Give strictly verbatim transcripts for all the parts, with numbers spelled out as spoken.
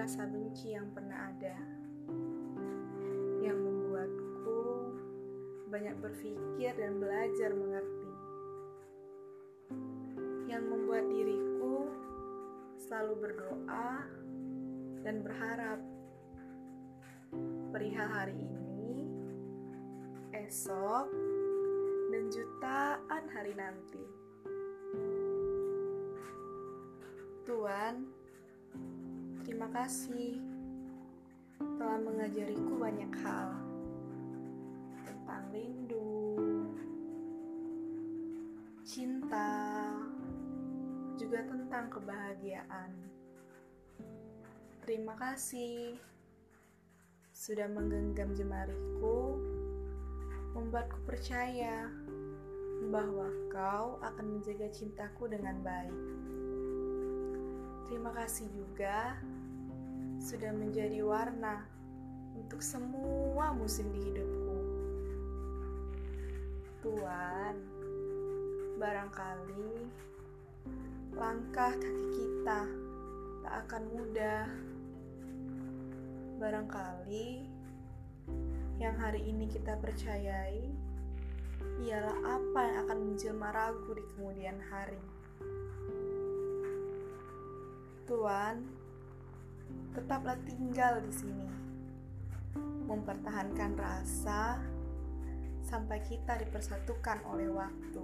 rasa benci yang pernah ada, yang membuatku banyak berpikir dan belajar mengerti, yang membuat diriku selalu berdoa dan berharap perihal hari ini, esok, dan jutaan hari nanti. Tuhan, terima kasih telah mengajariku banyak hal tentang rindu, cinta, juga tentang kebahagiaan. Terima kasih sudah menggenggam jemariku, membuatku percaya bahwa Kau akan menjaga cintaku dengan baik. Terima kasih juga sudah menjadi warna untuk semua musim di hidupku. Tuhan, barangkali langkah kaki kita tak akan mudah. Barangkali yang hari ini kita percayai ialah apa yang akan menjelma ragu di kemudian hari. Tuhan, tetaplah tinggal di sini, mempertahankan rasa sampai kita dipersatukan oleh waktu.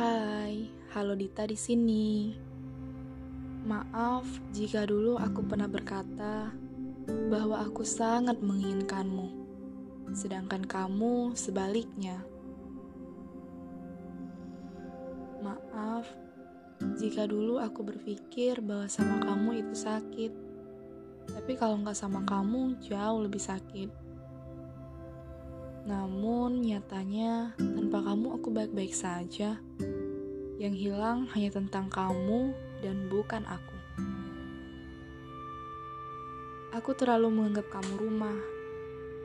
Hai, halo Dita di sini. Maaf jika dulu aku pernah berkata bahwa aku sangat menginginkanmu. Sedangkan kamu sebaliknya. Maaf jika dulu aku berpikir bahwa sama kamu itu sakit, tapi kalau gak sama kamu jauh lebih sakit. Namun nyatanya tanpa kamu aku baik-baik saja. Yang hilang hanya tentang kamu dan bukan aku. Aku terlalu menganggap kamu rumah,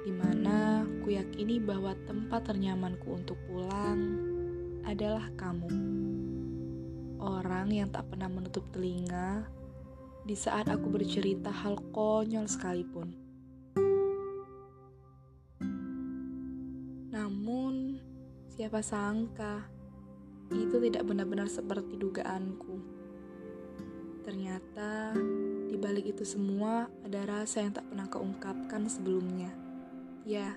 dimana ku yakini bahwa tempat ternyamanku untuk pulang adalah kamu. Orang yang tak pernah menutup telinga di saat aku bercerita hal konyol sekalipun. Namun, siapa sangka itu tidak benar-benar seperti dugaanku. Ternyata di balik itu semua ada rasa yang tak pernah keungkapkan sebelumnya. Ya,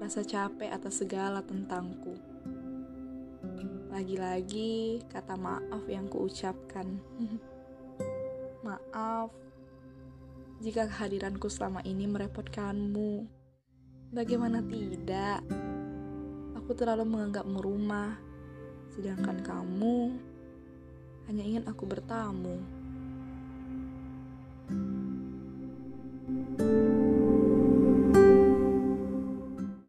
rasa capek atas segala tentangku. Lagi-lagi kata maaf yang kuucapkan. Maaf jika kehadiranku selama ini merepotkanmu. Bagaimana tidak? Aku terlalu menganggapmu rumah, sedangkan kamu hanya ingin aku bertamu.